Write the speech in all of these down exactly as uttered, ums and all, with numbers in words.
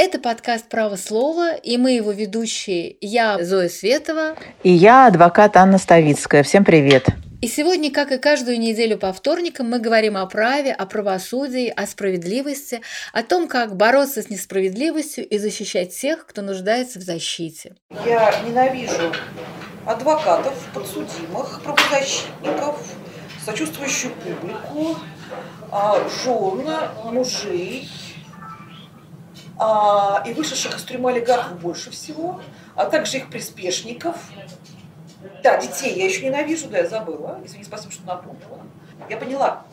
Это подкаст «Право слова», и мы его ведущие. Я Зоя Светова. И я адвокат Анна Ставицкая. Всем привет. И сегодня, как и каждую неделю по вторникам, мы говорим о праве, о правосудии, о справедливости, о том, как бороться с несправедливостью и защищать тех, кто нуждается в защите. Я ненавижу адвокатов, подсудимых, правозащитников, сочувствующую публику, жен, мужей и вышедших из тюрьмы олигархов больше всего, а также их приспешников. Да, детей я еще ненавижу, да, я забыла. Извини, спасибо, что напомнила. Я поняла.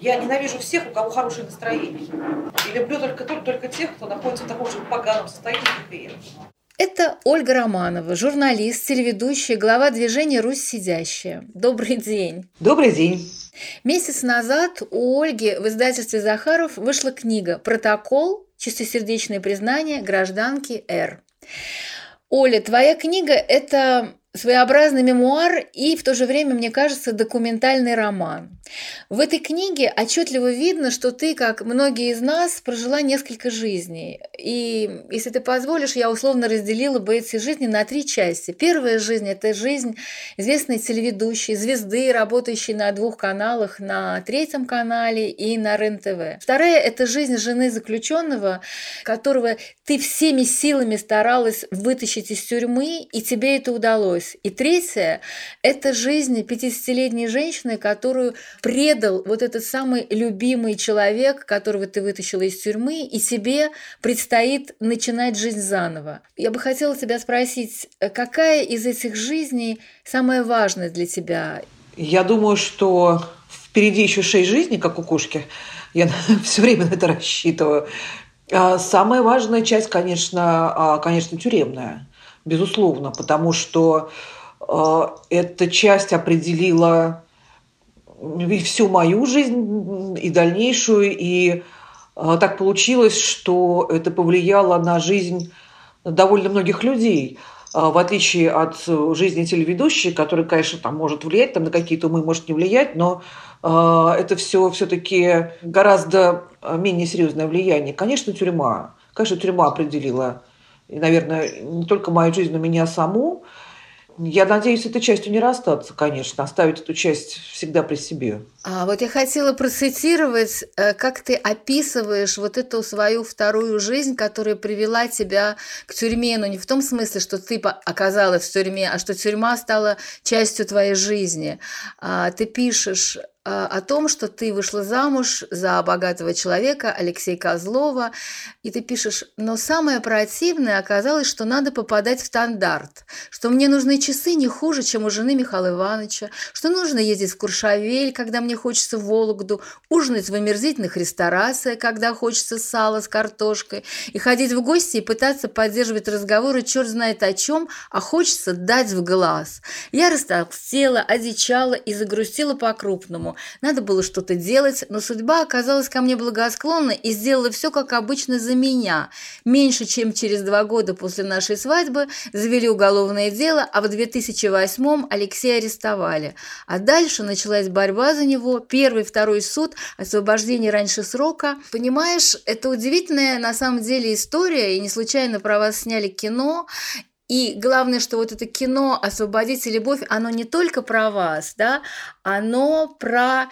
Я ненавижу всех, у кого хорошее настроение. И люблю только, только, только тех, кто находится в таком же поганом состоянии, как и я. Это Ольга Романова, журналист, телеведущая, глава движения «Русь сидящая». Добрый день. Добрый день. Месяц назад у Ольги в издательстве «Захаров» вышла книга «Протокол. Чистосердечное признание гражданки Р». Оля, твоя книга – это своеобразный мемуар и в то же время, мне кажется, документальный роман. В этой книге отчетливо видно, что ты, как многие из нас, прожила несколько жизней. И, если ты позволишь, я условно разделила бы эти жизни на три части. Первая жизнь – это жизнь известной телеведущей, звезды, работающей на двух каналах, на Третьем канале и на РЕН-ТВ. Вторая – это жизнь жены заключенного, которого ты всеми силами старалась вытащить из тюрьмы, и тебе это удалось. И третье – это жизнь пятидесятилетней женщины, которую предал вот этот самый любимый человек, которого ты вытащила из тюрьмы, и тебе предстоит начинать жизнь заново. Я бы хотела тебя спросить, какая из этих жизней самая важная для тебя? Я думаю, что впереди еще шесть жизней, как у кошки. Я все время на это рассчитываю. Самая важная часть, конечно, конечно, тюремная. Безусловно, потому что э, эта часть определила и всю мою жизнь, и дальнейшую. И э, так получилось, что это повлияло на жизнь довольно многих людей, э, в отличие от жизни телеведущей, которая, конечно, там, может влиять там, на какие-то умы, может не влиять, но э, это все все-таки гораздо менее серьезное влияние. Конечно, тюрьма. Конечно, тюрьма определила. И, наверное, не только мою жизнь, но меня саму. Я надеюсь, этой частью не расстаться, конечно, оставить эту часть всегда при себе. А вот я хотела процитировать, как ты описываешь вот эту свою вторую жизнь, которая привела тебя к тюрьме, но не в том смысле, что ты оказалась в тюрьме, а что тюрьма стала частью твоей жизни. Ты пишешь о том, что ты вышла замуж за богатого человека Алексея Козлова, и ты пишешь: «Но самое противное оказалось, что надо попадать в стандарт, что мне нужны часы не хуже, чем у жены Михаила Ивановича, что нужно ездить в Куршавель, когда мне хочется в Вологду, ужинать в омерзительных ресторациях, когда хочется сала с картошкой, и ходить в гости и пытаться поддерживать разговоры черт знает о чем, а хочется дать в глаз. Я растолстела, одичала и загрустила по-крупному. Надо было что-то делать, но судьба оказалась ко мне благосклонна и сделала все, как обычно, за меня. Меньше чем через два года после нашей свадьбы завели уголовное дело, а в две тысячи восьмом Алексея арестовали. А дальше началась борьба за него, первый, второй суд, освобождение раньше срока». Понимаешь, это удивительная на самом деле история, и не случайно про вас сняли кино. И главное, что вот это кино «Освободите любовь», оно не только про вас, да, оно про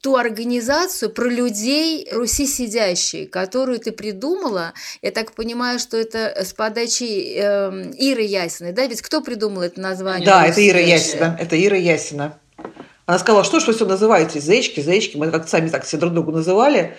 ту организацию, про людей Руси сидящей, которую ты придумала. Я так понимаю, что это с подачи э, Иры Ясиной, да? Ведь кто придумал это название? Да, это Ира Ясина. Это Ира Ясина. Она сказала: что ж вы все называете, зечки, зечки. Мы как-то сами так все друг друга называли.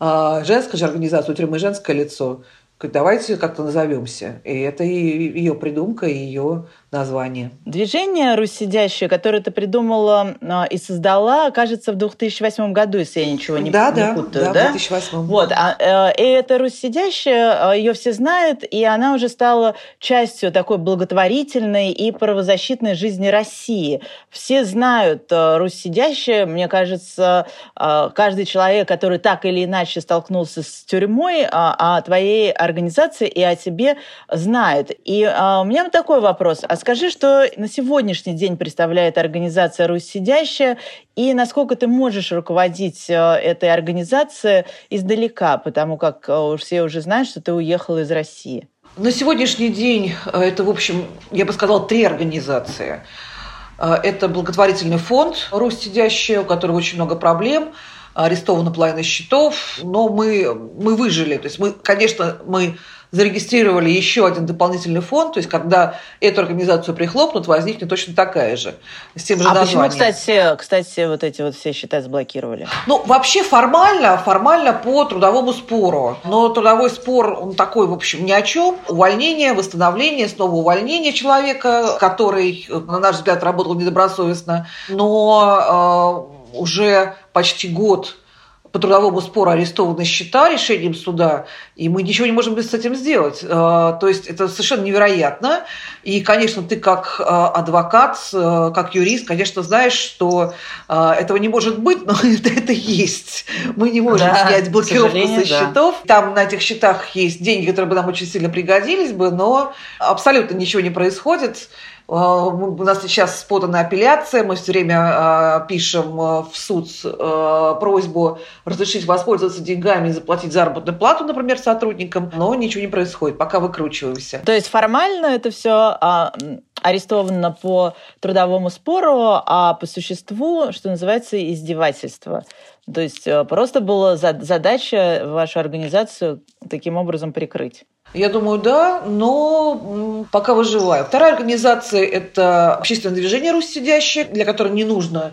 Женская же организация, тюрьмы «Женское лицо». Давайте как-то назовемся. И это ее придумка, и ее название. Движение «Русь сидящая», которое ты придумала и создала, кажется, в две тысячи восьмом году, если я ничего не, да, не да, путаю. Да, да, в две тысячи восьмом. Вот. И эта «Русь сидящая», ее все знают, и она уже стала частью такой благотворительной и правозащитной жизни России. Все знают «Русь сидящая». Мне кажется, каждый человек, который так или иначе столкнулся с тюрьмой, о твоей организации и о тебе знает. И у меня такой вопрос – А скажи, что на сегодняшний день представляет организация «Русь сидящая», и насколько ты можешь руководить этой организацией издалека, потому как все уже знают, что ты уехала из России. На сегодняшний день это, в общем, я бы сказала, три организации. Это благотворительный фонд «Русь сидящая», у которого очень много проблем, арестована половина счетов, но мы, мы выжили. То есть мы, конечно, мы зарегистрировали еще один дополнительный фонд, то есть когда эту организацию прихлопнут, возникнет точно такая же, с тем же а названием. Почему, кстати, кстати, вот эти вот все счета заблокировали? Ну, вообще формально, формально по трудовому спору. Но трудовой спор, он такой, в общем, ни о чем. Увольнение, восстановление, снова увольнение человека, который, на наш взгляд, работал недобросовестно. Но э, уже почти год по трудовому спору арестованы счета решением суда, и мы ничего не можем с этим сделать. То есть это совершенно невероятно. И, конечно, ты как адвокат, как юрист, конечно, знаешь, что этого не может быть, но это есть. Мы не можем да, снять блокировку со счетов. Да. Там на этих счетах есть деньги, которые бы нам очень сильно пригодились бы, но абсолютно ничего не происходит. У нас сейчас подана апелляция, мы все время пишем в суд просьбу разрешить воспользоваться деньгами и заплатить заработную плату, например, сотрудникам, но ничего не происходит, пока выкручиваемся. То есть формально это все арестовано по трудовому спору, а по существу, что называется, издевательство. То есть просто была задача вашу организацию таким образом прикрыть. Я думаю, да, но пока выживаю. Вторая организация – это общественное движение «Русь сидящая», для которого не нужно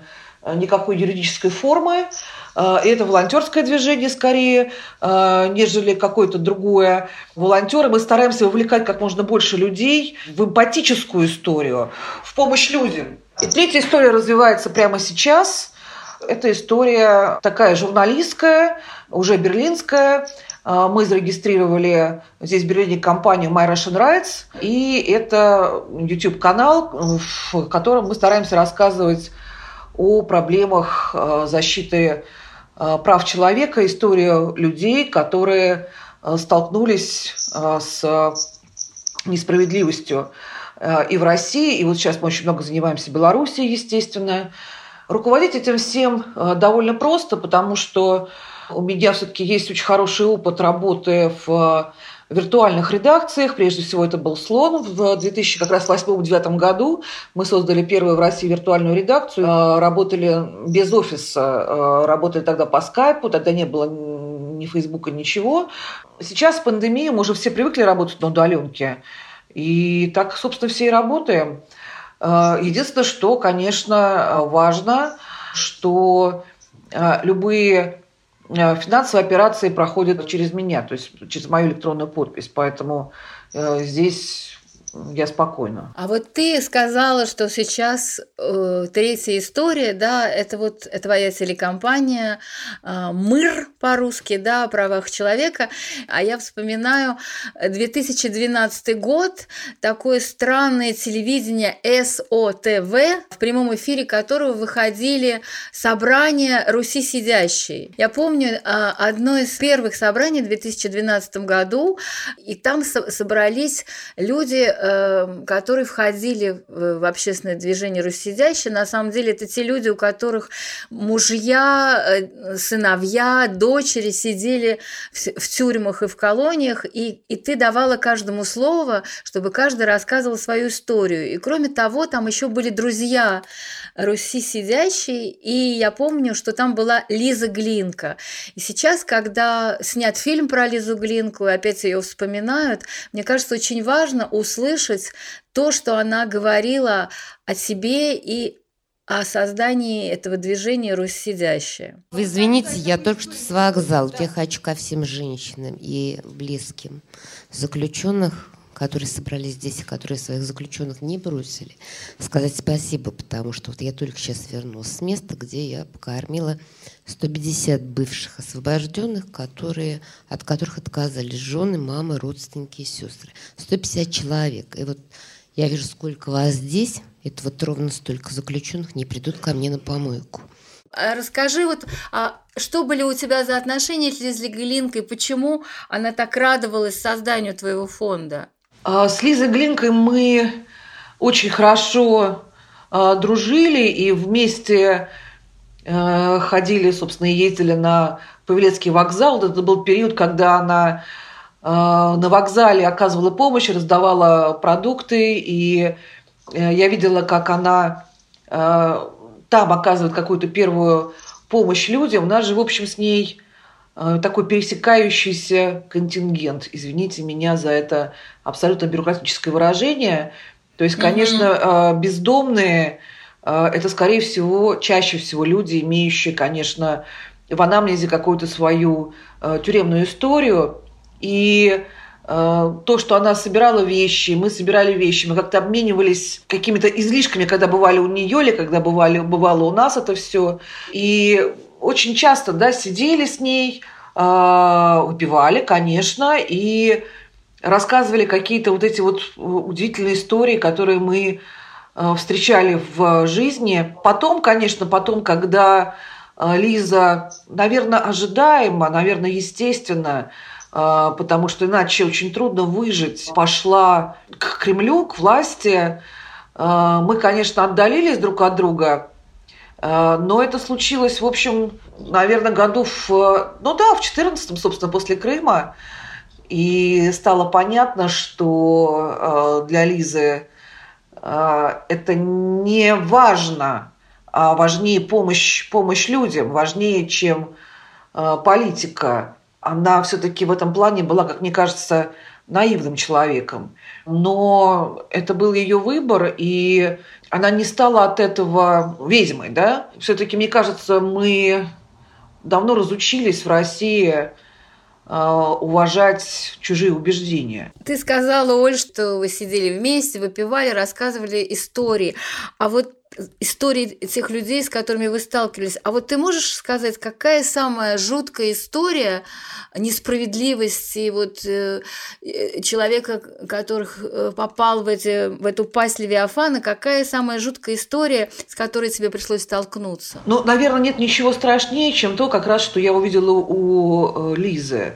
никакой юридической формы. Это волонтерское движение скорее, нежели какое-то другое. Волонтеры, мы стараемся вовлекать как можно больше людей в эмпатическую историю, в помощь людям. И третья история развивается прямо сейчас. Это история такая журналистская, уже берлинская. Мы зарегистрировали здесь в Берлине компанию My Russian Rights, и это YouTube-канал, в котором мы стараемся рассказывать о проблемах защиты прав человека, историю людей, которые столкнулись с несправедливостью и в России, и вот сейчас мы очень много занимаемся Белоруссией, естественно. Руководить этим всем довольно просто, потому что у меня все-таки есть очень хороший опыт работы в виртуальных редакциях. Прежде всего, это был «Слон» в две тысячи восьмом-две тысячи девятом году. Мы создали первую в России виртуальную редакцию. Работали без офиса, работали тогда по скайпу, тогда не было ни Фейсбука, ничего. Сейчас в пандемии мы уже все привыкли работать на удаленке. И так, собственно, все и работаем. Единственное, что, конечно, важно, что любые финансовые операции проходят через меня, то есть через мою электронную подпись, поэтому э, здесь я спокойна. А вот ты сказала, что сейчас э, третья история, да, это вот твоя телекомпания э, «Мыр» по-русски, да, о правах человека. А я вспоминаю две тысячи двенадцатый год, такое странное телевидение эс о тэ вэ, в прямом эфире которого выходили собрания «Руси сидящей». Я помню э, одно из первых собраний в две тысячи двенадцатом году, и там со- собрались люди, которые входили в общественное движение «Русь сидящая». На самом деле это те люди, у которых мужья, сыновья, дочери сидели в тюрьмах и в колониях, и, и ты давала каждому слово, чтобы каждый рассказывал свою историю. И кроме того, там еще были друзья «Руси сидящей», и я помню, что там была Лиза Глинка. И сейчас, когда снят фильм про Лизу Глинку, и опять ее вспоминают, мне кажется, очень важно услышать слышать то, что она говорила о себе и о создании этого движения «Русь сидящая». Вы извините, я только что с вокзала. Вот я хочу ко всем женщинам и близким заключенных, которые собрались здесь и которые своих заключенных не бросили, сказать спасибо, потому что вот я только сейчас вернулась с места, где я покормила сто пятьдесят бывших освобожденных, которые, от которых отказались жены, мамы, родственники и сестры. сто пятьдесят человек. И вот я вижу, сколько вас здесь, это вот ровно столько заключенных не придут ко мне на помойку. Расскажи, вот, а что были у тебя за отношения с Лизой Глинкой, почему она так радовалась созданию твоего фонда? С Лизой Глинкой мы очень хорошо э, дружили и вместе э, ходили, собственно, и ездили на Павелецкий вокзал. Это был период, когда она э, на вокзале оказывала помощь, раздавала продукты. И э, я видела, как она э, там оказывает какую-то первую помощь людям. У нас же, в общем, с ней такой пересекающийся контингент. Извините меня за это абсолютно бюрократическое выражение. То есть, конечно, mm-hmm. бездомные – это, скорее всего, чаще всего люди, имеющие, конечно, в анамнезе какую-то свою тюремную историю. И то, что она собирала вещи, мы собирали вещи, мы как-то обменивались какими-то излишками, когда бывали у нее или когда бывали, бывало у нас это все. И очень часто, да, сидели с ней, выпивали, конечно, и рассказывали какие-то вот эти вот удивительные истории, которые мы встречали в жизни. Потом, конечно, потом, когда Лиза, наверное, ожидаемо, наверное, естественно, потому что иначе очень трудно выжить, пошла к Кремлю, к власти. Мы, конечно, отдалились друг от друга, но это случилось, в общем, наверное, году в... Ну да, в четырнадцатом, собственно, после Крыма. И стало понятно, что для Лизы это не важно, а важнее помощь, помощь людям, важнее, чем политика. Она все-таки в этом плане была, как мне кажется, наивным человеком. Но это был ее выбор, и она не стала от этого ведьмой, да? Все-таки, мне кажется, мы давно разучились в России уважать чужие убеждения. Ты сказала, Оль, что вы сидели вместе, выпивали, рассказывали истории. А вот истории тех людей, с которыми вы сталкивались. А вот ты можешь сказать, какая самая жуткая история несправедливости вот, э, человека, которых попал в, эти, в эту пасть Левиафана, какая самая жуткая история, с которой тебе пришлось столкнуться? Ну, наверное, нет ничего страшнее, чем то, как раз, что я увидела у Лизы.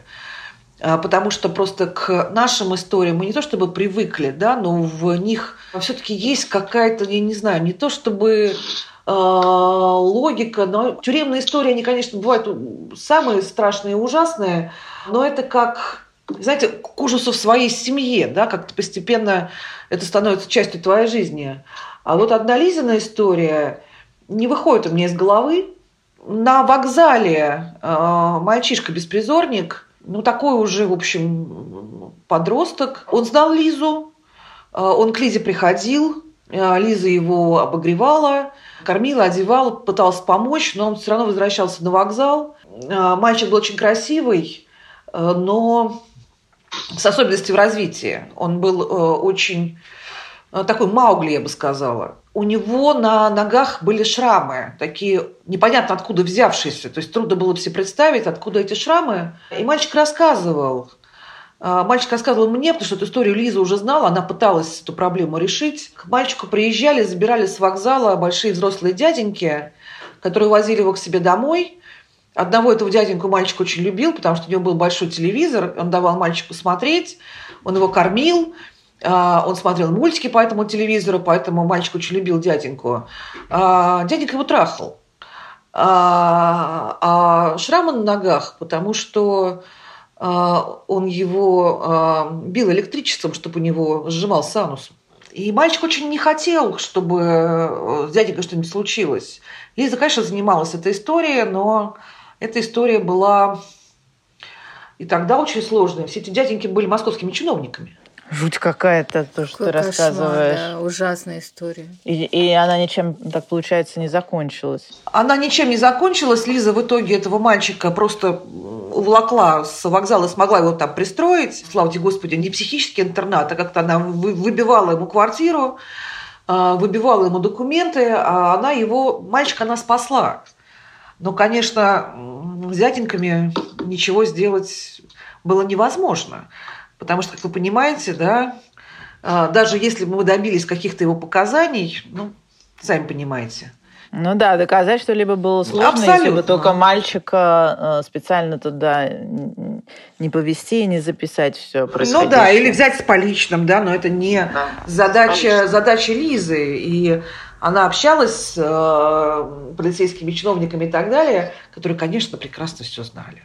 Потому что просто к нашим историям мы не то чтобы привыкли, да, но в них все-таки есть какая-то, я не знаю, не то чтобы э, логика, но тюремные истории, они, конечно, бывают самые страшные и ужасные, но это как, знаете, к ужасу в своей семье, да, как-то постепенно это становится частью твоей жизни. А вот одна Лизина история не выходит у меня из головы. На вокзале э, мальчишка-беспризорник, ну, такой уже, в общем, подросток. Он знал Лизу, он к Лизе приходил, Лиза его обогревала, кормила, одевала, пыталась помочь, но он все равно возвращался на вокзал. Мальчик был очень красивый, но с особенностью в развитии. Он был очень такой Маугли, я бы сказала. У него на ногах были шрамы, такие непонятно откуда взявшиеся. То есть трудно было себе представить, откуда эти шрамы. И мальчик рассказывал. Мальчик рассказывал мне, потому что эту историю Лиза уже знала, она пыталась эту проблему решить. К мальчику приезжали, забирали с вокзала большие взрослые дяденьки, которые возили его к себе домой. Одного этого дяденьку мальчик очень любил, потому что у него был большой телевизор, он давал мальчику смотреть, он его кормил. Он смотрел мультики по этому телевизору, поэтому мальчик очень любил дяденьку. Дяденька его трахал. А шрамы на ногах, потому что он его бил электричеством, чтобы у него сжимался анус. И мальчик очень не хотел, чтобы с дяденькой что-нибудь случилось. Лиза, конечно, занималась этой историей, но эта история была и тогда очень сложной. Все эти дяденьки были московскими чиновниками. Жуть какая-то, то, что какой ты кошмар, рассказываешь. Да, ужасная история. И, и она ничем, так получается, не закончилась. Она ничем не закончилась. Лиза в итоге этого мальчика просто уволокла с вокзала, смогла его там пристроить. Слава тебе, Господи, не психический интернат, а как-то она выбивала ему квартиру, выбивала ему документы, а она его, мальчика она спасла. Но, конечно, с дяденьками ничего сделать было невозможно. Потому что, как вы понимаете, да, даже если бы мы добились каких-то его показаний, ну, сами понимаете. Ну да, доказать что-либо было сложно, абсолютно. Если бы только мальчика специально туда не повести и не записать все происходящее. Ну да, или взять с поличным, да, но это не да, задача, задача Лизы. И она общалась с э, полицейскими чиновниками и так далее, которые, конечно, прекрасно все знали.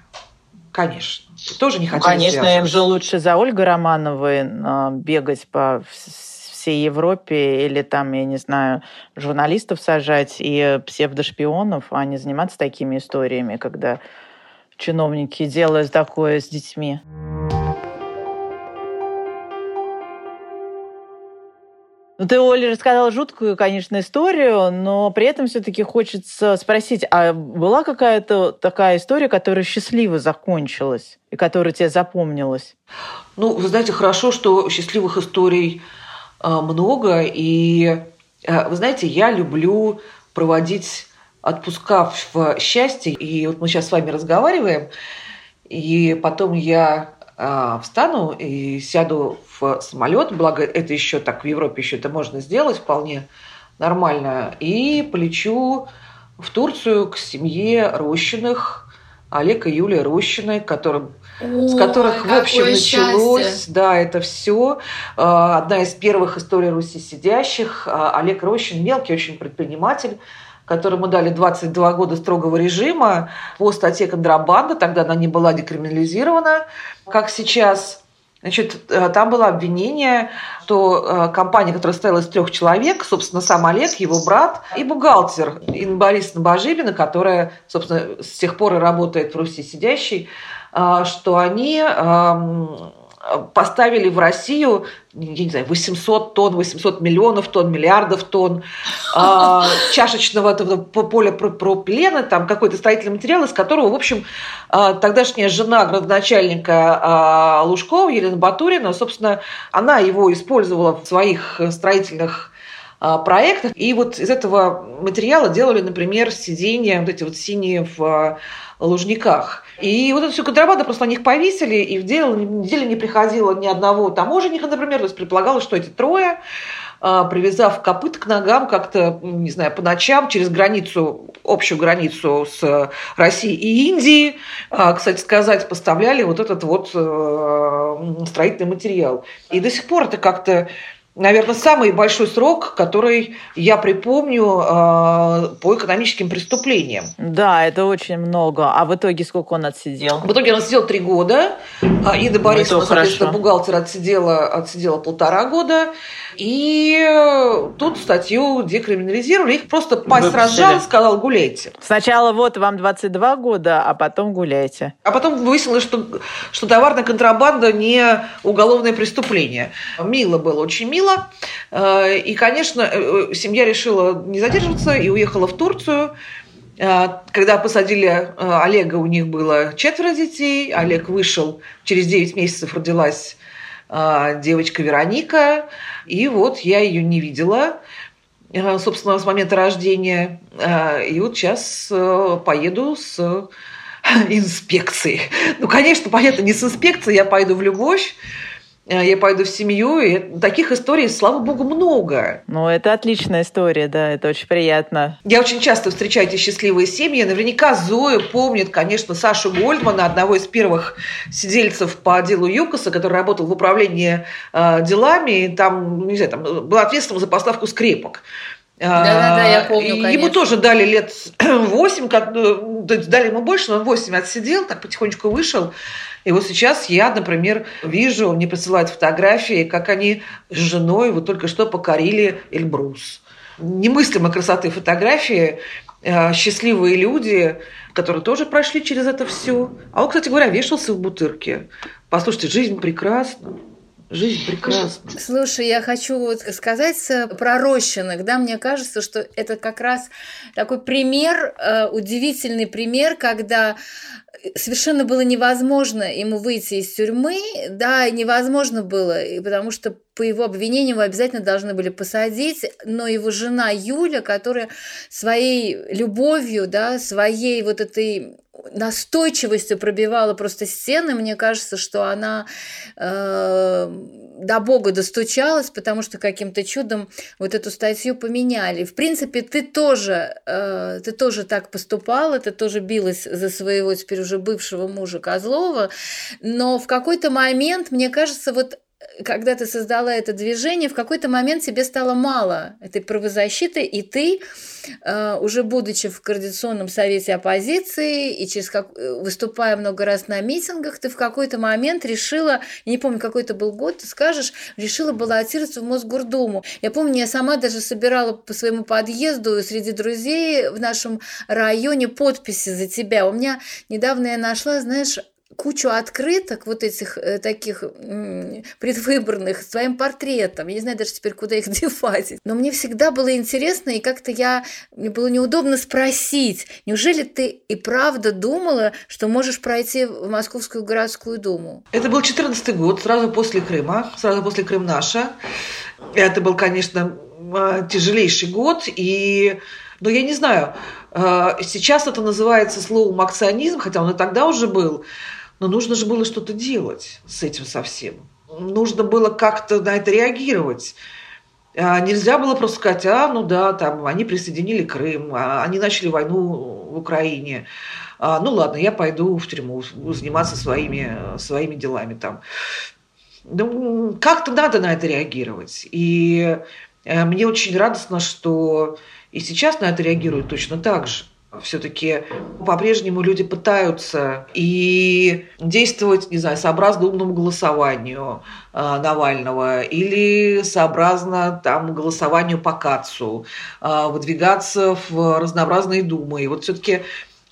Конечно. Тоже не хотели. Ну, конечно, им же лучше за Ольгой Романовой э, бегать по всей Европе или там, я не знаю, журналистов сажать и псевдошпионов, а не заниматься такими историями, когда чиновники делают такое с детьми. Ну, ты, Оля, рассказала жуткую, конечно, историю, но при этом все-таки хочется спросить, а была какая-то такая история, которая счастливо закончилась и которая тебе запомнилась? Ну, вы знаете, хорошо, что счастливых историй много, и, вы знаете, я люблю проводить отпуска в счастье, и вот мы сейчас с вами разговариваем, и потом я встану и сяду в самолет, благо это еще так в Европе еще это можно сделать вполне нормально, и полечу в Турцию к семье Рощиных, Олег и Юлия Рощина, которым Ой, с которых, в общем, началось счастье. Да, это все. Одна из первых историй Руси сидящих. Олег Рощин, мелкий очень предприниматель, которому дали двадцать два года строгого режима по статье контрабанда. Тогда она не была декриминализирована, как сейчас. Значит, там было обвинение, что компания, которая состояла из трех человек, собственно, сам Олег, его брат и бухгалтер Инна Борисовна Божилина, которая, собственно, с тех пор и работает в Руси сидящей, что они поставили в Россию, я не знаю, восемьсот тонн, восемьсот миллионов тонн, миллиардов тонн э, чашечного полипропилена, там какой-то строительный материал, из которого, в общем, э, тогдашняя жена градоначальника э, Лужкова, Елена Батурина, собственно, она его использовала в своих строительных э, проектах. И вот из этого материала делали, например, сиденья, вот эти вот синие в э, Лужниках. И вот эту всю контрабанду просто на них повесили, и в неделю не приходило ни одного таможенника, например. То есть предполагалось, что эти трое, привязав копыт к ногам как-то, не знаю, по ночам через границу, общую границу с Россией и Индией, кстати сказать, поставляли вот этот вот строительный материал. И до сих пор это как-то, наверное, самый большой срок, который я припомню по экономическим преступлениям. Да, это очень много. А в итоге сколько он отсидел? В итоге он отсидел три года. Ида Борисовна, соответственно, бухгалтер, отсидела, отсидела полтора года. И тут статью декриминализировали. Их просто пасть разжала, сказал, гуляйте. Сначала вот вам двадцать два года, а потом гуляйте. А потом выяснилось, что, что товарная контрабанда не уголовное преступление. Мило было, очень мило. И, конечно, семья решила не задерживаться и уехала в Турцию. Когда посадили Олега, у них было четверо детей. Олег вышел, через девять месяцев родилась девочка Вероника. И вот я ее не видела, собственно, с момента рождения. И вот сейчас поеду с инспекцией. Ну, конечно, понятно, не с инспекцией, я пойду в любовь. Я пойду в семью, и таких историй, слава богу, много. Ну, это отличная история, да, это очень приятно. Я очень часто встречаю эти счастливые семьи. Наверняка Зоя помнит, конечно, Сашу Гольдмана, одного из первых сидельцев по делу ЮКОСа, который работал в управлении э, делами, и там, не знаю, там, был ответственным за поставку скрепок. Да-да-да, я помню, конечно. Ему тоже дали лет восемь, дали ему больше, но он восемь отсидел, так потихонечку вышел. И вот сейчас я, например, вижу, он мне присылает фотографии, как они с женой вот только что покорили Эльбрус. Немыслимой красоты фотографии, счастливые люди, которые тоже прошли через это все. А он, кстати говоря, вешался в Бутырке. Послушайте, жизнь прекрасна. Жизнь прекрасна. Слушай, я хочу вот сказать про Рощиных. Да, мне кажется, что это как раз такой пример, удивительный пример, когда совершенно было невозможно ему выйти из тюрьмы, да, невозможно было, потому что по его обвинениям его обязательно должны были посадить, но его жена Юля, которая своей любовью, да, своей вот этой настойчивостью пробивала просто стены. Мне кажется, что она э, до Бога достучалась, потому что каким-то чудом вот эту статью поменяли. В принципе, ты тоже, э, ты тоже так поступала, ты тоже билась за своего теперь уже бывшего мужа Козлова, но в какой-то момент, мне кажется, вот когда ты создала это движение, в какой-то момент тебе стало мало этой правозащиты, и ты, уже будучи в Координационном совете оппозиции и через как... выступая много раз на митингах, ты в какой-то момент решила, я не помню, какой это был год, ты скажешь, решила баллотироваться в Мосгордуму. Я помню, я сама даже собирала по своему подъезду среди друзей в нашем районе подписи за тебя. У меня недавно я нашла, знаешь, кучу открыток вот этих э, таких э, предвыборных с твоим портретом. Я не знаю даже теперь, куда их девать. Но мне всегда было интересно, и как-то я... Мне было неудобно спросить, неужели ты и правда думала, что можешь пройти в Московскую городскую думу? Это был четырнадцатый год, сразу после Крыма, сразу после Крым наша. Это был, конечно, тяжелейший год, и... Но я не знаю, сейчас это называется словом акционизм, хотя он и тогда уже был. Но нужно же было что-то делать с этим совсем. Нужно было как-то на это реагировать. Нельзя было просто сказать, а, ну да, там они присоединили Крым, они начали войну в Украине. Ну ладно, я пойду в тюрьму, буду заниматься своими, своими делами там. Ну, как-то надо на это реагировать. И мне очень радостно, что и сейчас на это реагируют точно так же. Все-таки по-прежнему люди пытаются и действовать, не знаю, сообразно умному голосованию Навального или сообразно там, голосованию по Кацу, выдвигаться в разнообразные думы. И вот все-таки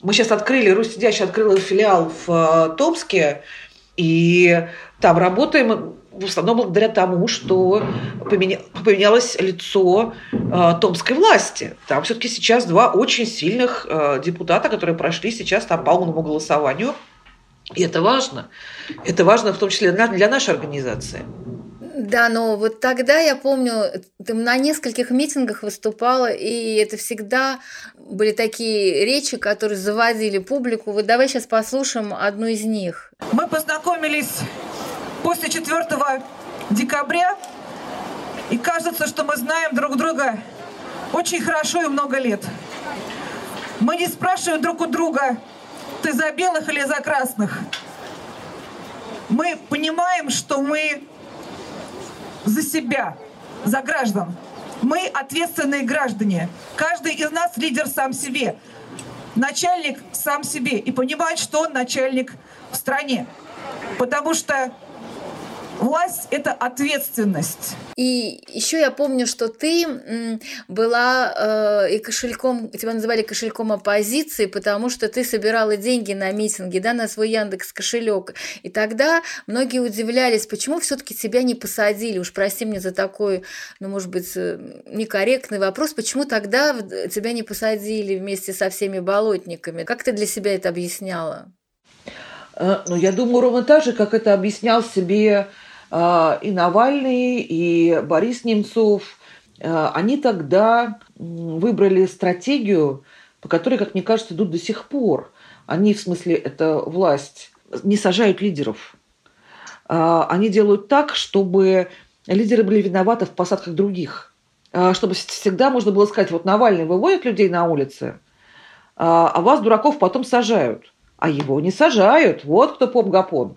мы сейчас открыли, Русь сидящая открыла филиал в Томске, и там работаем в основном благодаря тому, что поменя... поменялось лицо э, томской власти. Там все-таки сейчас два очень сильных э, депутата, которые прошли сейчас там по умному голосованию. И это важно. Это важно в том числе для, для нашей организации. Да, но вот тогда, я помню, ты на нескольких митингах выступала, и это всегда были такие речи, которые заводили публику. Вот давай сейчас послушаем одну из них. Мы познакомились... после четвёртого декабря, и кажется, что мы знаем друг друга очень хорошо и много лет. Мы не спрашиваем друг у друга, ты за белых или за красных. Мы понимаем, что мы за себя, за граждан. Мы ответственные граждане. Каждый из нас лидер сам себе, начальник сам себе, и понимает, что он начальник в стране. Потому что власть – это ответственность. И еще я помню, что ты была э, и кошельком, тебя называли кошельком оппозиции, потому что ты собирала деньги на митинги, да, на свой Яндекс.Кошелек. И тогда многие удивлялись, почему все-таки тебя не посадили. Уж прости меня за такой, ну, может быть, некорректный вопрос. Почему тогда тебя не посадили вместе со всеми болотниками? Как ты для себя это объясняла? Ну, я думаю, ровно так же, как это объяснял себе и Навальный, и Борис Немцов. Они тогда выбрали стратегию, по которой, как мне кажется, идут до сих пор. Они, в смысле, это власть, не сажают лидеров. Они делают так, чтобы лидеры были виноваты в посадках других. Чтобы всегда можно было сказать, вот Навальный выводит людей на улицы, а вас, дураков, потом сажают. А его не сажают. Вот кто поп-гапон.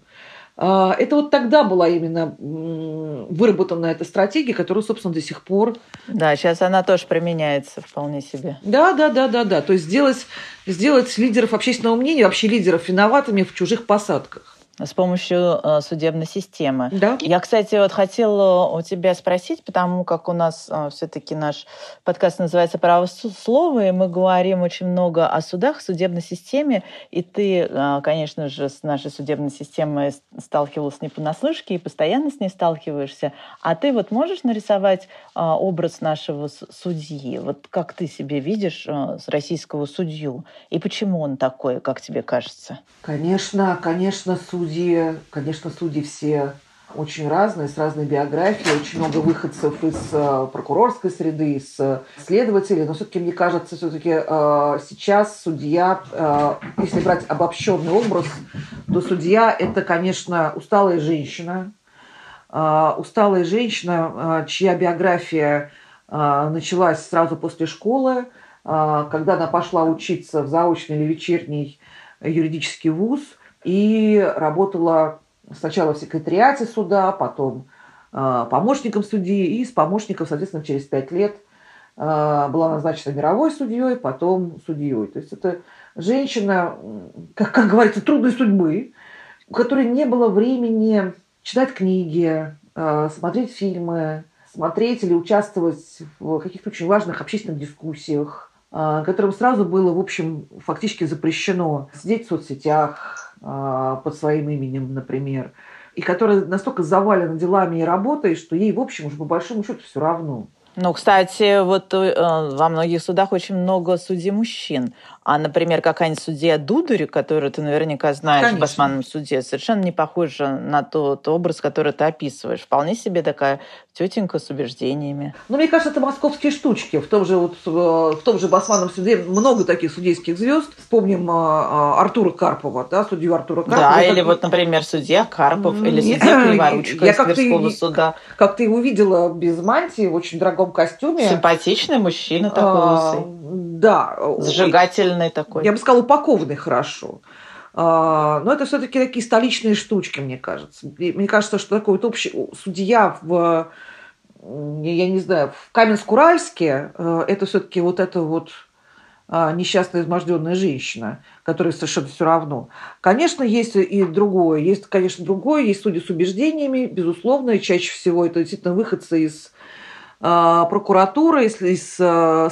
Это вот тогда была именно выработана эта стратегия, которую, собственно, до сих пор... Да, сейчас она тоже применяется вполне себе. Да, да, да, да, да. То есть сделать, сделать лидеров общественного мнения, вообще лидеров виноватыми в чужих посадках. С помощью судебной системы. Да. Я, кстати, вот хотела у тебя спросить, потому как у нас все-таки наш подкаст называется «Право слова», и мы говорим очень много о судах, судебной системе, и ты, конечно же, с нашей судебной системой сталкивалась не понаслышке и постоянно с ней сталкиваешься. А ты вот можешь нарисовать образ нашего судьи? Вот как ты себе видишь российского судью? И почему он такой, как тебе кажется? Конечно, конечно, судьи. Судьи, конечно, судьи все очень разные, с разной биографией, очень много выходцев из прокурорской среды, из следователей, но все-таки, мне кажется, все-таки сейчас судья, если брать обобщенный образ, то судья – это, конечно, усталая женщина, усталая женщина, чья биография началась сразу после школы, когда она пошла учиться в заочный или вечерний юридический вуз и работала сначала в секретариате суда, потом э, помощником судьи, и с помощником, соответственно, через пять лет э, была назначена мировой судьей, потом судьей. То есть это женщина, как, как говорится, трудной судьбы, у которой не было времени читать книги, э, смотреть фильмы, смотреть или участвовать в каких-то очень важных общественных дискуссиях, э, которым сразу было, в общем, фактически запрещено сидеть в соцсетях, под своим именем, например, и которая настолько завалена делами и работой, что ей, в общем, уж по большому счету все равно. Ну, кстати, вот во многих судах очень много судей-мужчин. А, например, какая-нибудь судья Дударь, которую ты наверняка знаешь, конечно, в Басманном суде, совершенно не похожа на тот образ, который ты описываешь. Вполне себе такая тетенька с убеждениями. Ну, мне кажется, это московские штучки. В том же, вот, в том же Басманном суде много таких судейских звезд. Вспомним Артура Карпова, да, судью Артура Карпова. Да, или как... вот, например, судья Карпов, или судья Криворучка из Тверского суда. Как ты его видела без мантии, в очень дорогом костюме. Симпатичный мужчина такой. Да. Зажигательный такой. Я бы сказала, упакованный хорошо. Но это все-таки такие столичные штучки, мне кажется. Мне кажется, что такой вот общий судья в, я не знаю, в Каменск-Уральске, это все-таки вот эта вот несчастная, изможденная женщина, которой совершенно все равно. Конечно, есть и другое. Есть, конечно, другое. Есть судьи с убеждениями, безусловно. И чаще всего это действительно выходцы из прокуратуры, из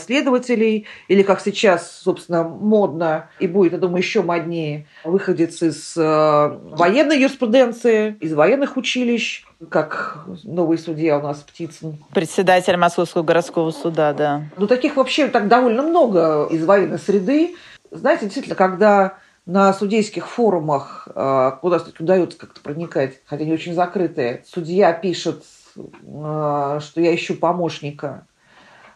следователей, или, как сейчас, собственно, модно и будет, я думаю, еще моднее, выходец из военной юриспруденции, из военных училищ, как новый судья у нас Птицын. Председатель Московского городского суда, да. Ну, таких вообще так довольно много из военной среды. Знаете, действительно, когда на судейских форумах, куда удается как-то проникать, хотя они очень закрытые, судья пишет, что я ищу помощника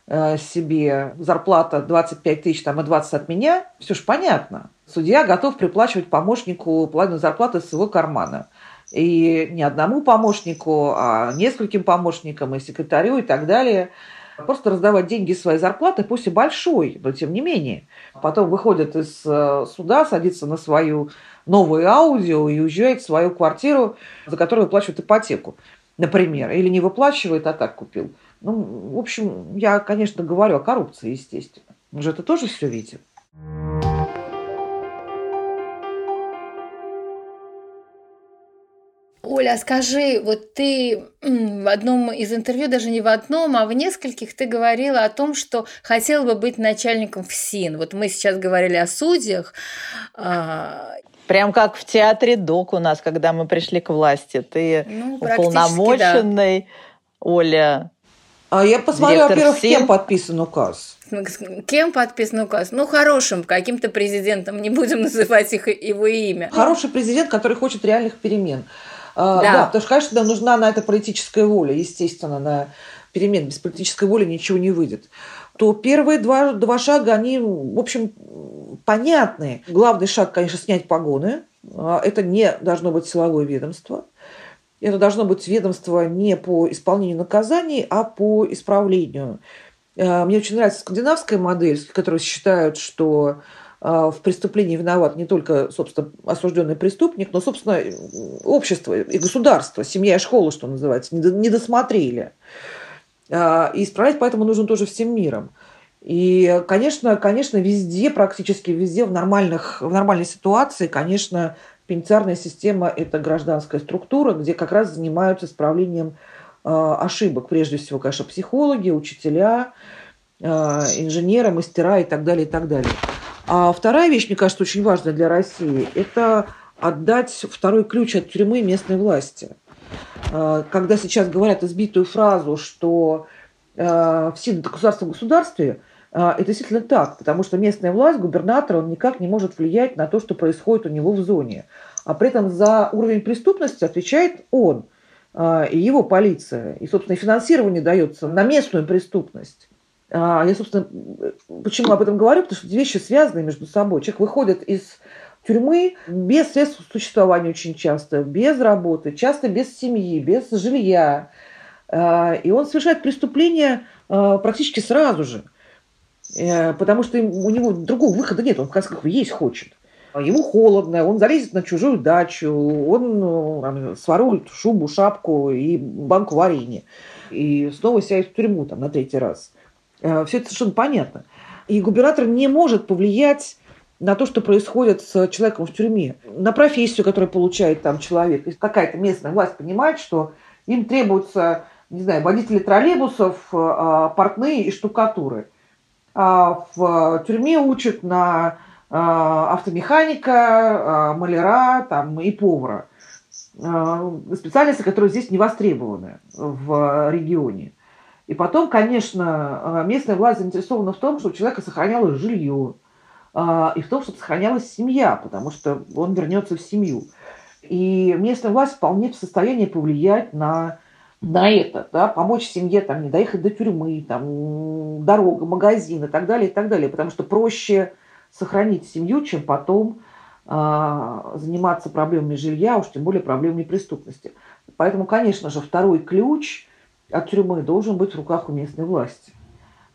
себе, зарплата двадцать пять тысяч, там, и двадцать от меня, все же понятно. Судья готов приплачивать помощнику половину зарплаты из своего кармана. И не одному помощнику, а нескольким помощникам, и секретарю, и так далее. Просто раздавать деньги из своей зарплаты, пусть и большой, но тем не менее. Потом выходит из суда, садится на свою новую аудио и уезжает в свою квартиру, за которую выплачивают ипотеку, например, или не выплачивает, а так купил. Ну, в общем, я, конечно, говорю о коррупции, естественно. Мы же это тоже все видим. Оля, скажи, вот ты в одном из интервью, даже не в одном, а в нескольких, ты говорила о том, что хотела бы быть начальником ФСИН. Вот мы сейчас говорили о судьях. Прям как в театре «Док» у нас, когда мы пришли к власти. Ты ну, уполномоченный, да. Оля. А я посмотрю, во-первых, СИН. Кем подписан указ. Кем подписан указ? Ну, хорошим каким-то президентом. Не будем называть их, его имя. Хороший президент, который хочет реальных перемен. Да. Да, потому что, конечно, нам нужна на это политическая воля. Естественно, на перемен без политической воли ничего не выйдет. То первые два, два шага, они, в общем, понятны. Главный шаг, конечно, снять погоны. Это не должно быть силовое ведомство. Это должно быть ведомство не по исполнению наказаний, а по исправлению. Мне очень нравится скандинавская модель, которые считают, что в преступлении виноват не только, собственно, осужденный преступник, но, собственно, общество и государство, семья и школа, что называется, не досмотрели. И исправлять поэтому нужно тоже всем миром. И, конечно, конечно, везде, практически везде, в, нормальных, в нормальной ситуации, конечно, пенитенциарная система – это гражданская структура, где как раз занимаются исправлением э, ошибок. Прежде всего, конечно, психологи, учителя, э, инженеры, мастера и так далее, и так далее. А вторая вещь, мне кажется, очень важная для России – это отдать второй ключ от тюрьмы местной власти. Э, когда сейчас говорят избитую фразу, что э, все государство в государстве – это действительно так, потому что местная власть, губернатор, он никак не может влиять на то, что происходит у него в зоне. А при этом за уровень преступности отвечает он. и его полиция, и, собственно, финансирование дается на местную преступность. Я, собственно, почему об этом говорю? Потому что эти вещи связаны между собой. Человек выходит из тюрьмы без средств существования очень часто, без работы, часто без семьи, без жилья. И он совершает преступление практически сразу же, потому что у него другого выхода нет, он в конце концов есть хочет. Ему холодно, он залезет на чужую дачу, он там сворует шубу, шапку и банку варенья. И снова сядет в тюрьму там, на третий раз. Все это совершенно понятно. И губернатор не может повлиять на то, что происходит с человеком в тюрьме, на профессию, которую получает там человек. И какая-то местная власть понимает, что им требуются, не знаю, водители троллейбусов, портные и штукатуры. А в тюрьме учат на автомеханика, маляра там, и повара. Специальности, которые здесь не востребованы в регионе. И потом, конечно, местная власть заинтересована в том, чтобы у человека сохранялось жилье, и в том, чтобы сохранялась семья, потому что он вернется в семью. И местная власть вполне в состоянии повлиять на, на это, да, помочь семье, там, не доехать до тюрьмы, там, дорога, магазин и так далее, и так далее. Потому что проще сохранить семью, чем потом э, заниматься проблемами жилья, уж тем более проблемами преступности. Поэтому, конечно же, второй ключ от тюрьмы должен быть в руках у местной власти.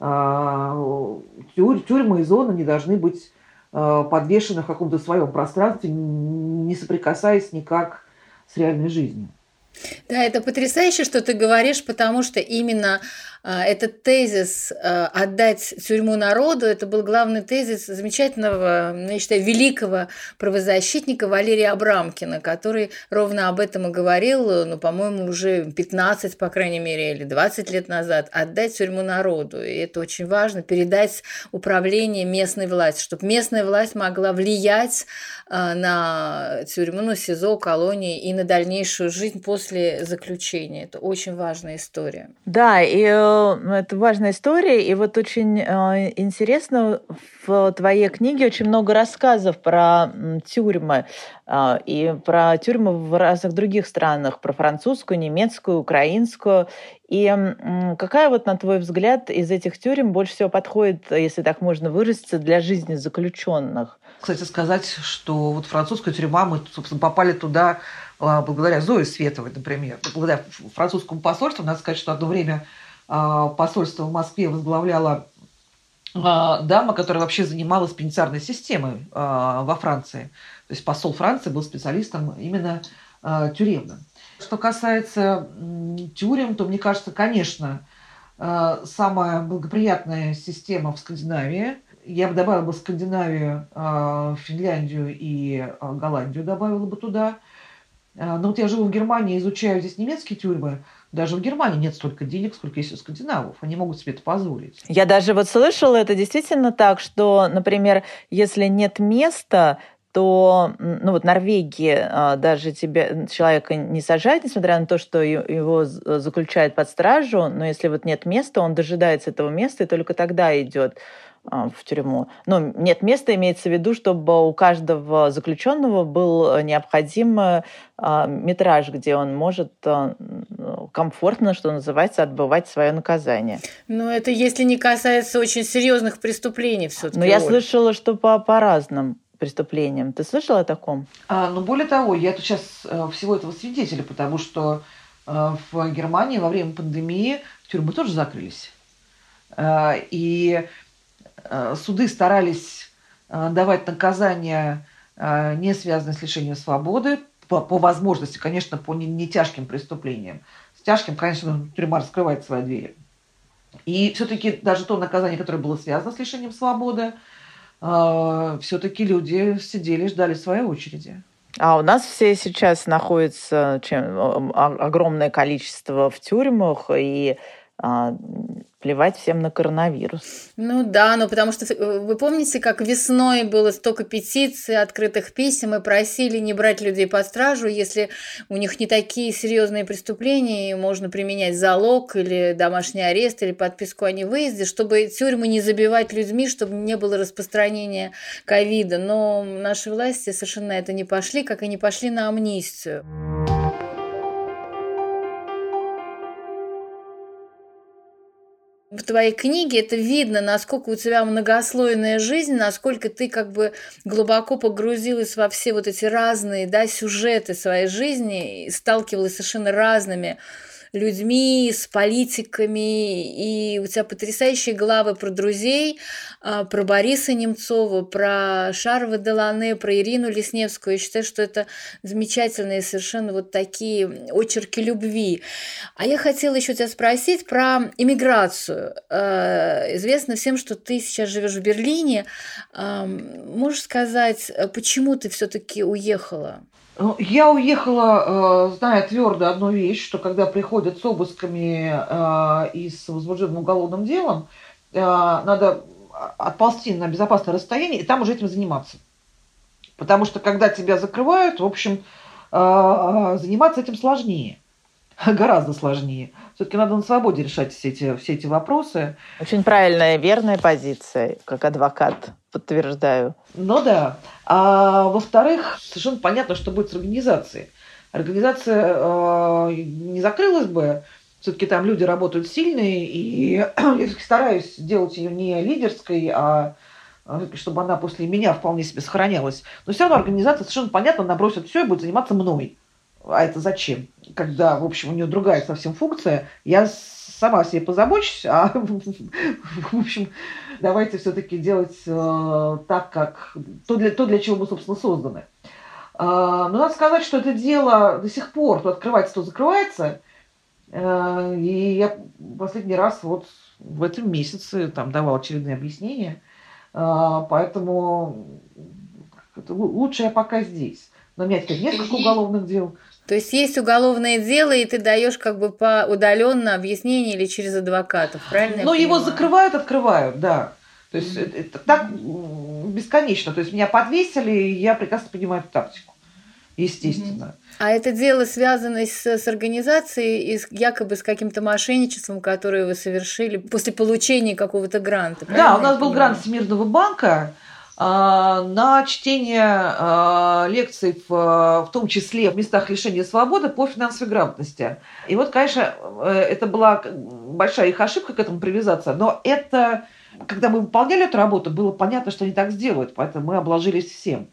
Э, тюрь, тюрьмы и зоны не должны быть э, подвешены в каком-то своем пространстве, не соприкасаясь никак с реальной жизнью. Да, это потрясающе, что ты говоришь, потому что именно э, этот тезис э, «отдать тюрьму народу» это был главный тезис замечательного, я считаю, великого правозащитника Валерия Абрамкина, который ровно об этом и говорил, ну, по-моему, уже пятнадцать, по крайней мере, или двадцать лет назад, отдать тюрьму народу. И это очень важно, передать управление местной власти, чтобы местная власть могла влиять э, на тюрьму, ну, СИЗО, колонии и на дальнейшую жизнь после После заключения. Это очень важная история. Да, и это важная история. И вот очень интересно, в твоей книге очень много рассказов про тюрьмы и про тюрьмы в разных других странах, про французскую, немецкую, украинскую. И какая, вот, на твой взгляд, из этих тюрем больше всего подходит, если так можно выразиться, для жизни заключенных? Кстати, сказать, что вот французская тюрьма, мы, собственно, попали туда благодаря Зое Световой, например, благодаря французскому посольству. Надо сказать, что одно время посольство в Москве возглавляла дама, которая вообще занималась пенитенциарной системой во Франции. То есть посол Франции был специалистом именно тюремным. Что касается тюрем, то, мне кажется, конечно, самая благоприятная система в Скандинавии. Я бы добавила бы Скандинавию, Финляндию и Голландию добавила бы туда. Но вот я живу в Германии, изучаю здесь немецкие тюрьмы. Даже в Германии нет столько денег, сколько есть у скандинавов. Они могут себе это позволить. Я даже вот слышала, это действительно так, что, например, если нет места, то, ну вот, Норвегия даже тебя, человека не сажает, несмотря на то, что его заключают под стражу, но если вот нет места, он дожидается этого места и только тогда идет в тюрьму. Ну, нет места, имеется в виду, чтобы у каждого заключенного был необходим метраж, где он может комфортно, что называется, отбывать свое наказание. Ну, это если не касается очень серьезных преступлений все-таки. Но я Оль. слышала, что по, по разным преступлениям. Ты слышала о таком? А, ну, более того, я тут сейчас всего этого свидетеля, потому что в Германии во время пандемии тюрьмы тоже закрылись. И суды старались давать наказания, не связанные с лишением свободы, по, по возможности, конечно, по не, не тяжким преступлениям. С тяжким, конечно, тюрьма раскрывает свои двери. И все-таки даже то наказание, которое было связано с лишением свободы, все-таки люди сидели, ждали своей очереди. А у нас все сейчас находятся чем, огромное количество в тюрьмах, и плевать всем на коронавирус. Ну да, ну потому что вы помните, как весной было столько петиций, открытых писем, и просили не брать людей под стражу, если у них не такие серьезные преступления, и можно применять залог или домашний арест, или подписку о невыезде, чтобы тюрьмы не забивать людьми, чтобы не было распространения ковида. Но наши власти совершенно на это не пошли, как и не пошли на амнистию. В твоей книге это видно, насколько у тебя многослойная жизнь, насколько ты как бы глубоко погрузилась во все вот эти разные, да, сюжеты своей жизни, и сталкивалась с совершенно разными людьми, с политиками, и у тебя потрясающие главы про друзей, про Бориса Немцова, про Шарва Делане, про Ирину Лесневскую. Я считаю, что это замечательные совершенно вот такие очерки любви. А я хотела еще тебя спросить про эмиграцию. Известно всем, что ты сейчас живешь в Берлине. Можешь сказать, почему ты все-таки уехала? Я уехала, зная твердо одну вещь, что когда приходят с обысками и с возбужденным уголовным делом, надо отползти на безопасное расстояние и там уже этим заниматься. Потому что когда тебя закрывают, в общем, заниматься этим сложнее. Гораздо сложнее. Все-таки надо на свободе решать все эти, все эти вопросы. Очень правильная, верная позиция, как адвокат, подтверждаю. Ну да. А во-вторых, совершенно понятно, что будет с организацией. Организация э, не закрылась бы. Все-таки там люди работают сильные. И я стараюсь делать ее не лидерской, а чтобы она после меня вполне себе сохранялась. Но все равно организация, совершенно понятно, набросит все и будет заниматься мной. А это зачем? Когда, в общем, у нее другая совсем функция, я сама себе позабочусь, а, в общем, давайте все-таки делать э, так, как то для, то, для чего мы, собственно, созданы. Э, но надо сказать, что это дело до сих пор то открывается, то закрывается. Э, и я последний раз вот в этом месяце там давала очередные объяснения. Э, поэтому лучше я пока здесь. Но у меня теперь несколько уголовных дел. То есть есть уголовное дело, и ты даешь как бы по удаленно объяснение или через адвокатов, правильно? Но его закрывают, открывают, да. То есть mm-hmm. это так бесконечно. То есть меня подвесили, и я прекрасно понимаю эту тактику, естественно. Mm-hmm. А это дело связано с, с организацией и с, якобы с каким-то мошенничеством, которое вы совершили после получения какого-то гранта. Да, у нас был грант Всемирного банка на чтение лекций, в том числе в местах лишения свободы, по финансовой грамотности. И вот, конечно, это была большая их ошибка к этому привязаться, но это, когда мы выполняли эту работу, было понятно, что они так сделают, поэтому мы обложились всем.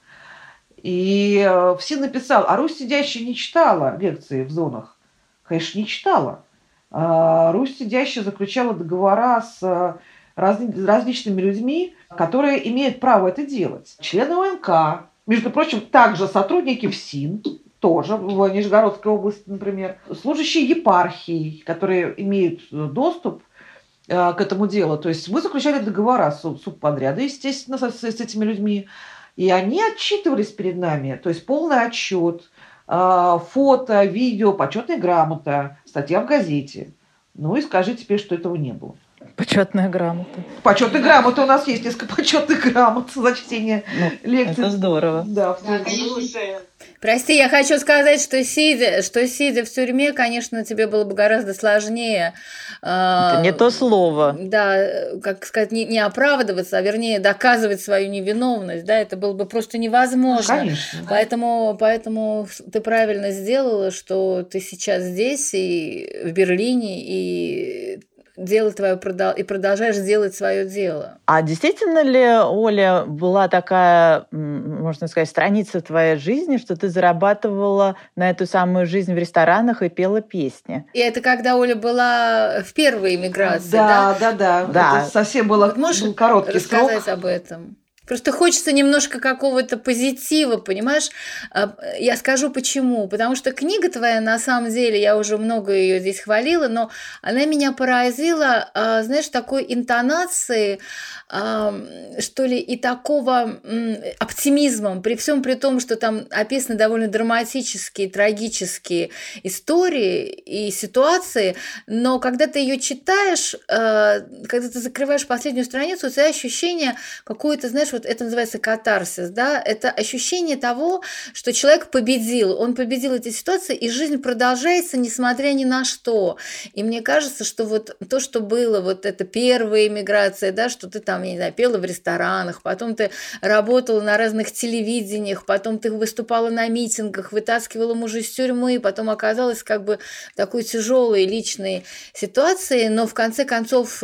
И все написал, а Русь сидящая не читала лекции в зонах. Конечно, не читала. Русь сидящая заключала договора с различными людьми, которые имеют право это делать. Члены ОНК, между прочим, также сотрудники ВСИН, тоже в Нижегородской области, например, служащие епархии, которые имеют доступ э, к этому делу. То есть мы заключали договора с субподряда, естественно, с, с этими людьми, и они отчитывались перед нами, то есть полный отчет, э, фото, видео, почетная грамота, статья в газете. Ну и скажи теперь, что этого не было. Почетная грамота. Почетная грамота. У нас есть несколько почетных грамот за чтение ну, лекций. Это здорово. Да, да, конечно. Прости, я хочу сказать, что сидя, что сидя в тюрьме, конечно, тебе было бы гораздо сложнее. Это не то слово. Да, как сказать, не, не оправдываться, а вернее доказывать свою невиновность. Да, это было бы просто невозможно. Конечно. Поэтому, поэтому ты правильно сделала, что ты сейчас здесь и в Берлине, и дело твое и продолжаешь делать свое дело. А действительно ли, Оля, была такая, можно сказать, страница в твоей жизни, что ты зарабатывала на эту самую жизнь в ресторанах и пела песни? И это когда Оля была в первой эмиграции, да? Да, да, да. да. Это совсем было, вот можешь был короткий срок. Можешь рассказать об этом? Просто хочется немножко какого-то позитива, понимаешь? Я скажу почему. Потому что книга твоя, на самом деле, я уже много ее здесь хвалила, но она меня поразила, знаешь, такой интонацией, что ли, и такого оптимизмом. При всем при том, что там описаны довольно драматические, трагические истории и ситуации, но когда ты ее читаешь, когда ты закрываешь последнюю страницу, у тебя ощущение какое-то, знаешь, вот это называется катарсис, да, это ощущение того, что человек победил, он победил эти ситуации, и жизнь продолжается, несмотря ни на что. И мне кажется, что вот то, что было, вот это первая эмиграция, да, что ты там, я не знаю, пела в ресторанах, потом ты работала на разных телевидениях, потом ты выступала на митингах, вытаскивала мужа из тюрьмы, потом оказалась как бы в такой тяжелой личной ситуации, но в конце концов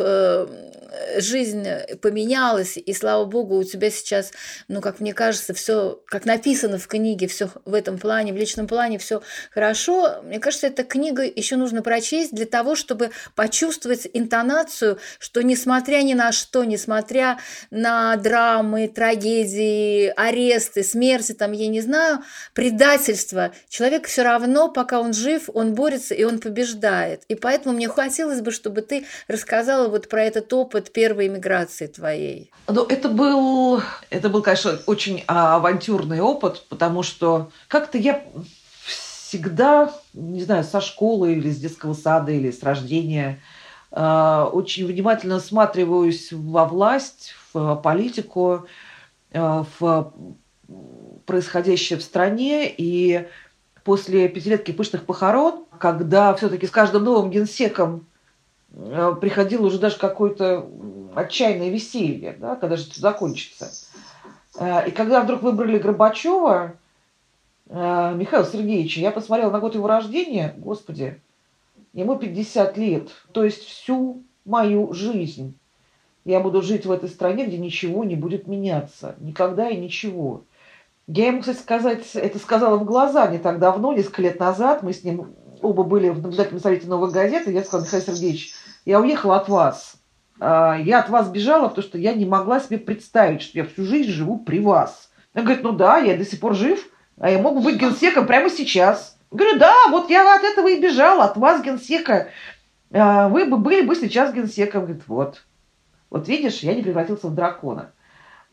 жизнь поменялась, и слава богу, у тебя сейчас, ну, как мне кажется, все, как написано в книге, все в этом плане, в личном плане, все хорошо. Мне кажется, эта книга еще нужно прочесть для того, чтобы почувствовать интонацию, что несмотря ни на что, несмотря на драмы, трагедии, аресты, смерти, там, я не знаю, предательство, человек все равно, пока он жив, он борется и он побеждает. И поэтому мне хотелось бы, чтобы ты рассказала вот про этот опыт первой эмиграции твоей. Ну, это был, это был, конечно, очень авантюрный опыт, потому что как-то я всегда, не знаю, со школы или с детского сада, или с рождения э, очень внимательно всматриваюсь во власть, в политику, э, в происходящее в стране. И после пятилетки пышных похорон, когда все-таки с каждым новым генсеком приходило уже даже какое-то отчаянное веселье, да, когда же это закончится. И когда вдруг выбрали Горбачева, Михаила Сергеевича, я посмотрела на год его рождения, господи, ему пятьдесят лет, то есть всю мою жизнь я буду жить в этой стране, где ничего не будет меняться, никогда и ничего. Я ему, кстати, сказать, это сказала в глаза не так давно, несколько лет назад, мы с ним оба были в наблюдательном совете «Новой газеты», я сказала: Михаил Сергеевич, я уехала от вас. Я от вас бежала, потому что я не могла себе представить, что я всю жизнь живу при вас. Он говорит: ну да, я до сих пор жив, а я мог бы быть генсеком прямо сейчас. Я говорю: да, вот я от этого и бежала, от вас, генсека. Вы бы были бы сейчас генсеком. Он говорит: вот, вот видишь, я не превратился в дракона.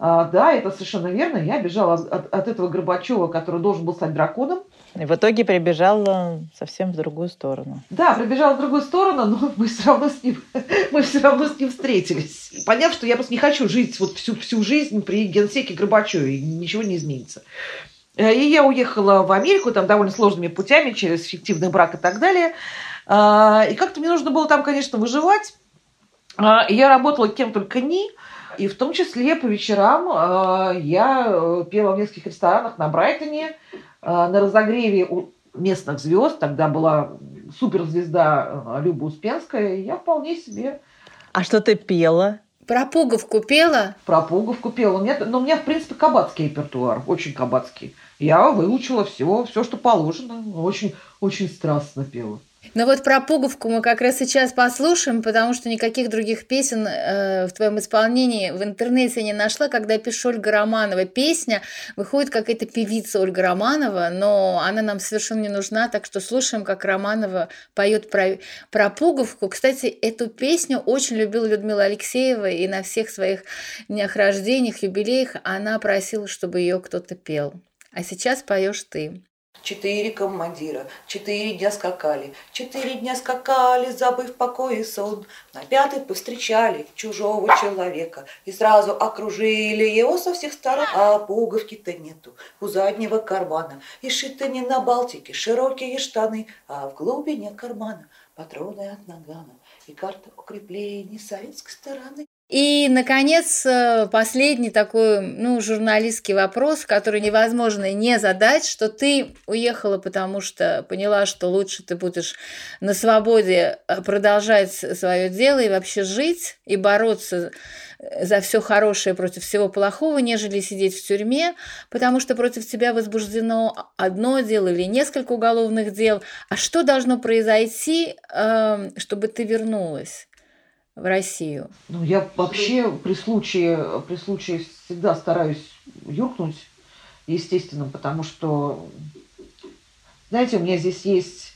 А, да, это совершенно верно. Я бежала от, от этого Горбачева, который должен был стать драконом. И в итоге прибежала совсем в другую сторону. Да, прибежала в другую сторону, но мы все равно с ним, мы все равно с ним встретились. И понятно, что я просто не хочу жить вот всю, всю жизнь при генсеке Горбачеве, и ничего не изменится. И я уехала в Америку там довольно сложными путями, через фиктивный брак и так далее. И как-то мне нужно было там, конечно, выживать. И я работала кем только не. И в том числе по вечерам я пела в нескольких ресторанах на Брайтоне, на разогреве у местных звезд. Тогда была суперзвезда Люба Успенская. И я вполне себе... А что ты пела? Про пуговку пела? Про пуговку пела. У меня, но у меня, в принципе, кабацкий репертуар. Очень кабацкий. Я выучила все, все, что положено. Очень, очень страстно пела. Ну вот про пуговку мы как раз сейчас послушаем, потому что никаких других песен э, в твоем исполнении в интернете я не нашла. Когда пишет Ольга Романова песня, выходит какая-то певица Ольга Романова, но она нам совершенно не нужна, так что слушаем, как Романова поет про, про пуговку. Кстати, эту песню очень любила Людмила Алексеева, и на всех своих днях рождениях, юбилеях она просила, чтобы ее кто-то пел. А сейчас поешь ты. Четыре командира, четыре дня скакали, четыре дня скакали, забыв покой и сон. На пятый повстречали чужого человека и сразу окружили его со всех сторон. А пуговки-то нету у заднего кармана, и шиты не на Балтике широкие штаны, а в глубине кармана патроны от нагана и карта укреплений советской стороны. И, наконец, последний такой, ну, журналистский вопрос, который невозможно не задать, что ты уехала, потому что поняла, что лучше ты будешь на свободе продолжать свое дело и вообще жить, и бороться за все хорошее против всего плохого, нежели сидеть в тюрьме, потому что против тебя возбуждено одно дело или несколько уголовных дел. А что должно произойти, чтобы ты вернулась в Россию? Ну, я вообще при случае, при случае всегда стараюсь юркнуть, естественно, потому что, знаете, у меня здесь есть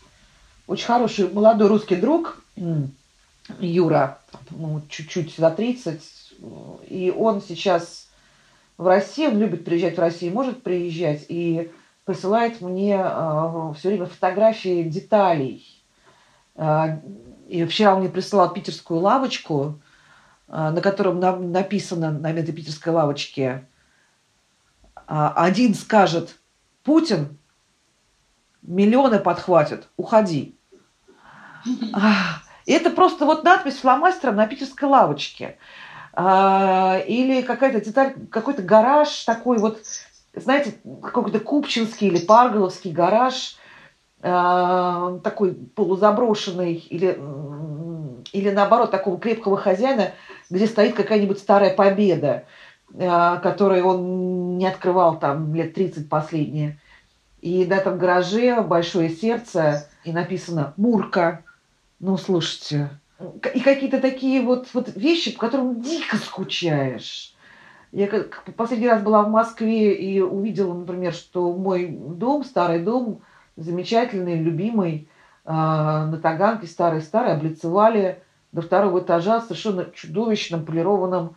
очень хороший молодой русский друг, Юра, ну, чуть-чуть за тридцать, и он сейчас в России, он любит приезжать в Россию, может приезжать, и присылает мне все время фотографии деталей. И вчера он мне прислал питерскую лавочку, на котором написано, на этой питерской лавочке, один скажет Путин, миллионы подхватят, уходи. И это просто вот надпись фломастером на питерской лавочке. Или какая-то деталь, какой-то гараж такой вот, знаете, какой-то купчинский или парголовский гараж, такой полузаброшенный или, или наоборот такого крепкого хозяина, где стоит какая-нибудь старая победа, которую он не открывал там лет тридцать последние. И на этом гараже большое сердце, и написано «Мурка». Ну, слушайте. И какие-то такие вот, вот вещи, по которым дико скучаешь. Я как последний раз была в Москве и увидела, например, что мой дом, старый дом, замечательный, любимый, э, на Таганке, старый-старый, облицевали до второго этажа совершенно чудовищным полированным э,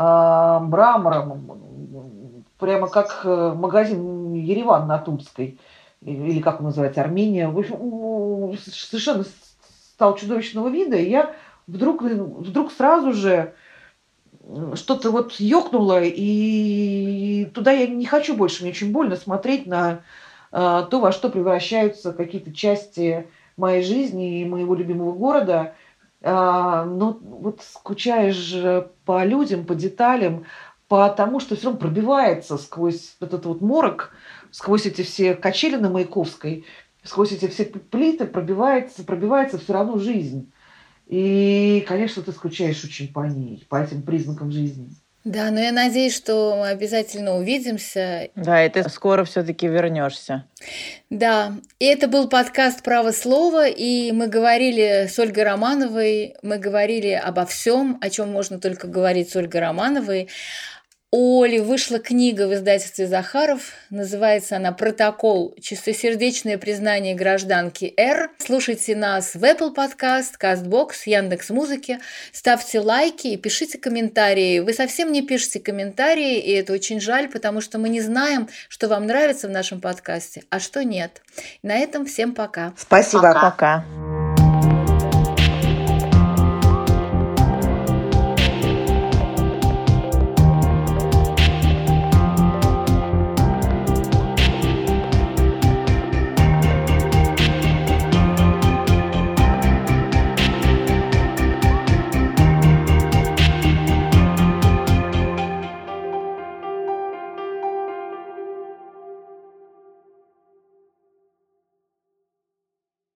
мрамором, прямо как магазин «Ереван» на Тульской, или как он называется, «Армения». В общем, совершенно стал чудовищного вида, и я вдруг, вдруг сразу же что-то вот ёкнуло, и туда я не хочу больше, мне очень больно смотреть на то, во что превращаются какие-то части моей жизни и моего любимого города. Но вот скучаешь по людям, по деталям, по тому, что все равно пробивается сквозь этот вот морок, сквозь эти все качели на Маяковской, сквозь эти все плиты пробивается, пробивается все равно жизнь. И, конечно, ты скучаешь очень по ней, по этим признакам жизни. Да, но я надеюсь, что мы обязательно увидимся. Да, и ты скоро все-таки вернешься. Да, и это был подкаст «Право слова», и мы говорили с Ольгой Романовой, мы говорили обо всем, о чем можно только говорить с Ольгой Романовой. У Оли вышла книга в издательстве «Захаров». Называется она «Протокол. Чистосердечное признание гражданки Р». Слушайте нас в Apple Podcast, Castbox, Яндекс.Музыке. Ставьте лайки и пишите комментарии. Вы совсем не пишете комментарии, и это очень жаль, потому что мы не знаем, что вам нравится в нашем подкасте, а что нет. На этом всем пока. Спасибо. Пока. Пока.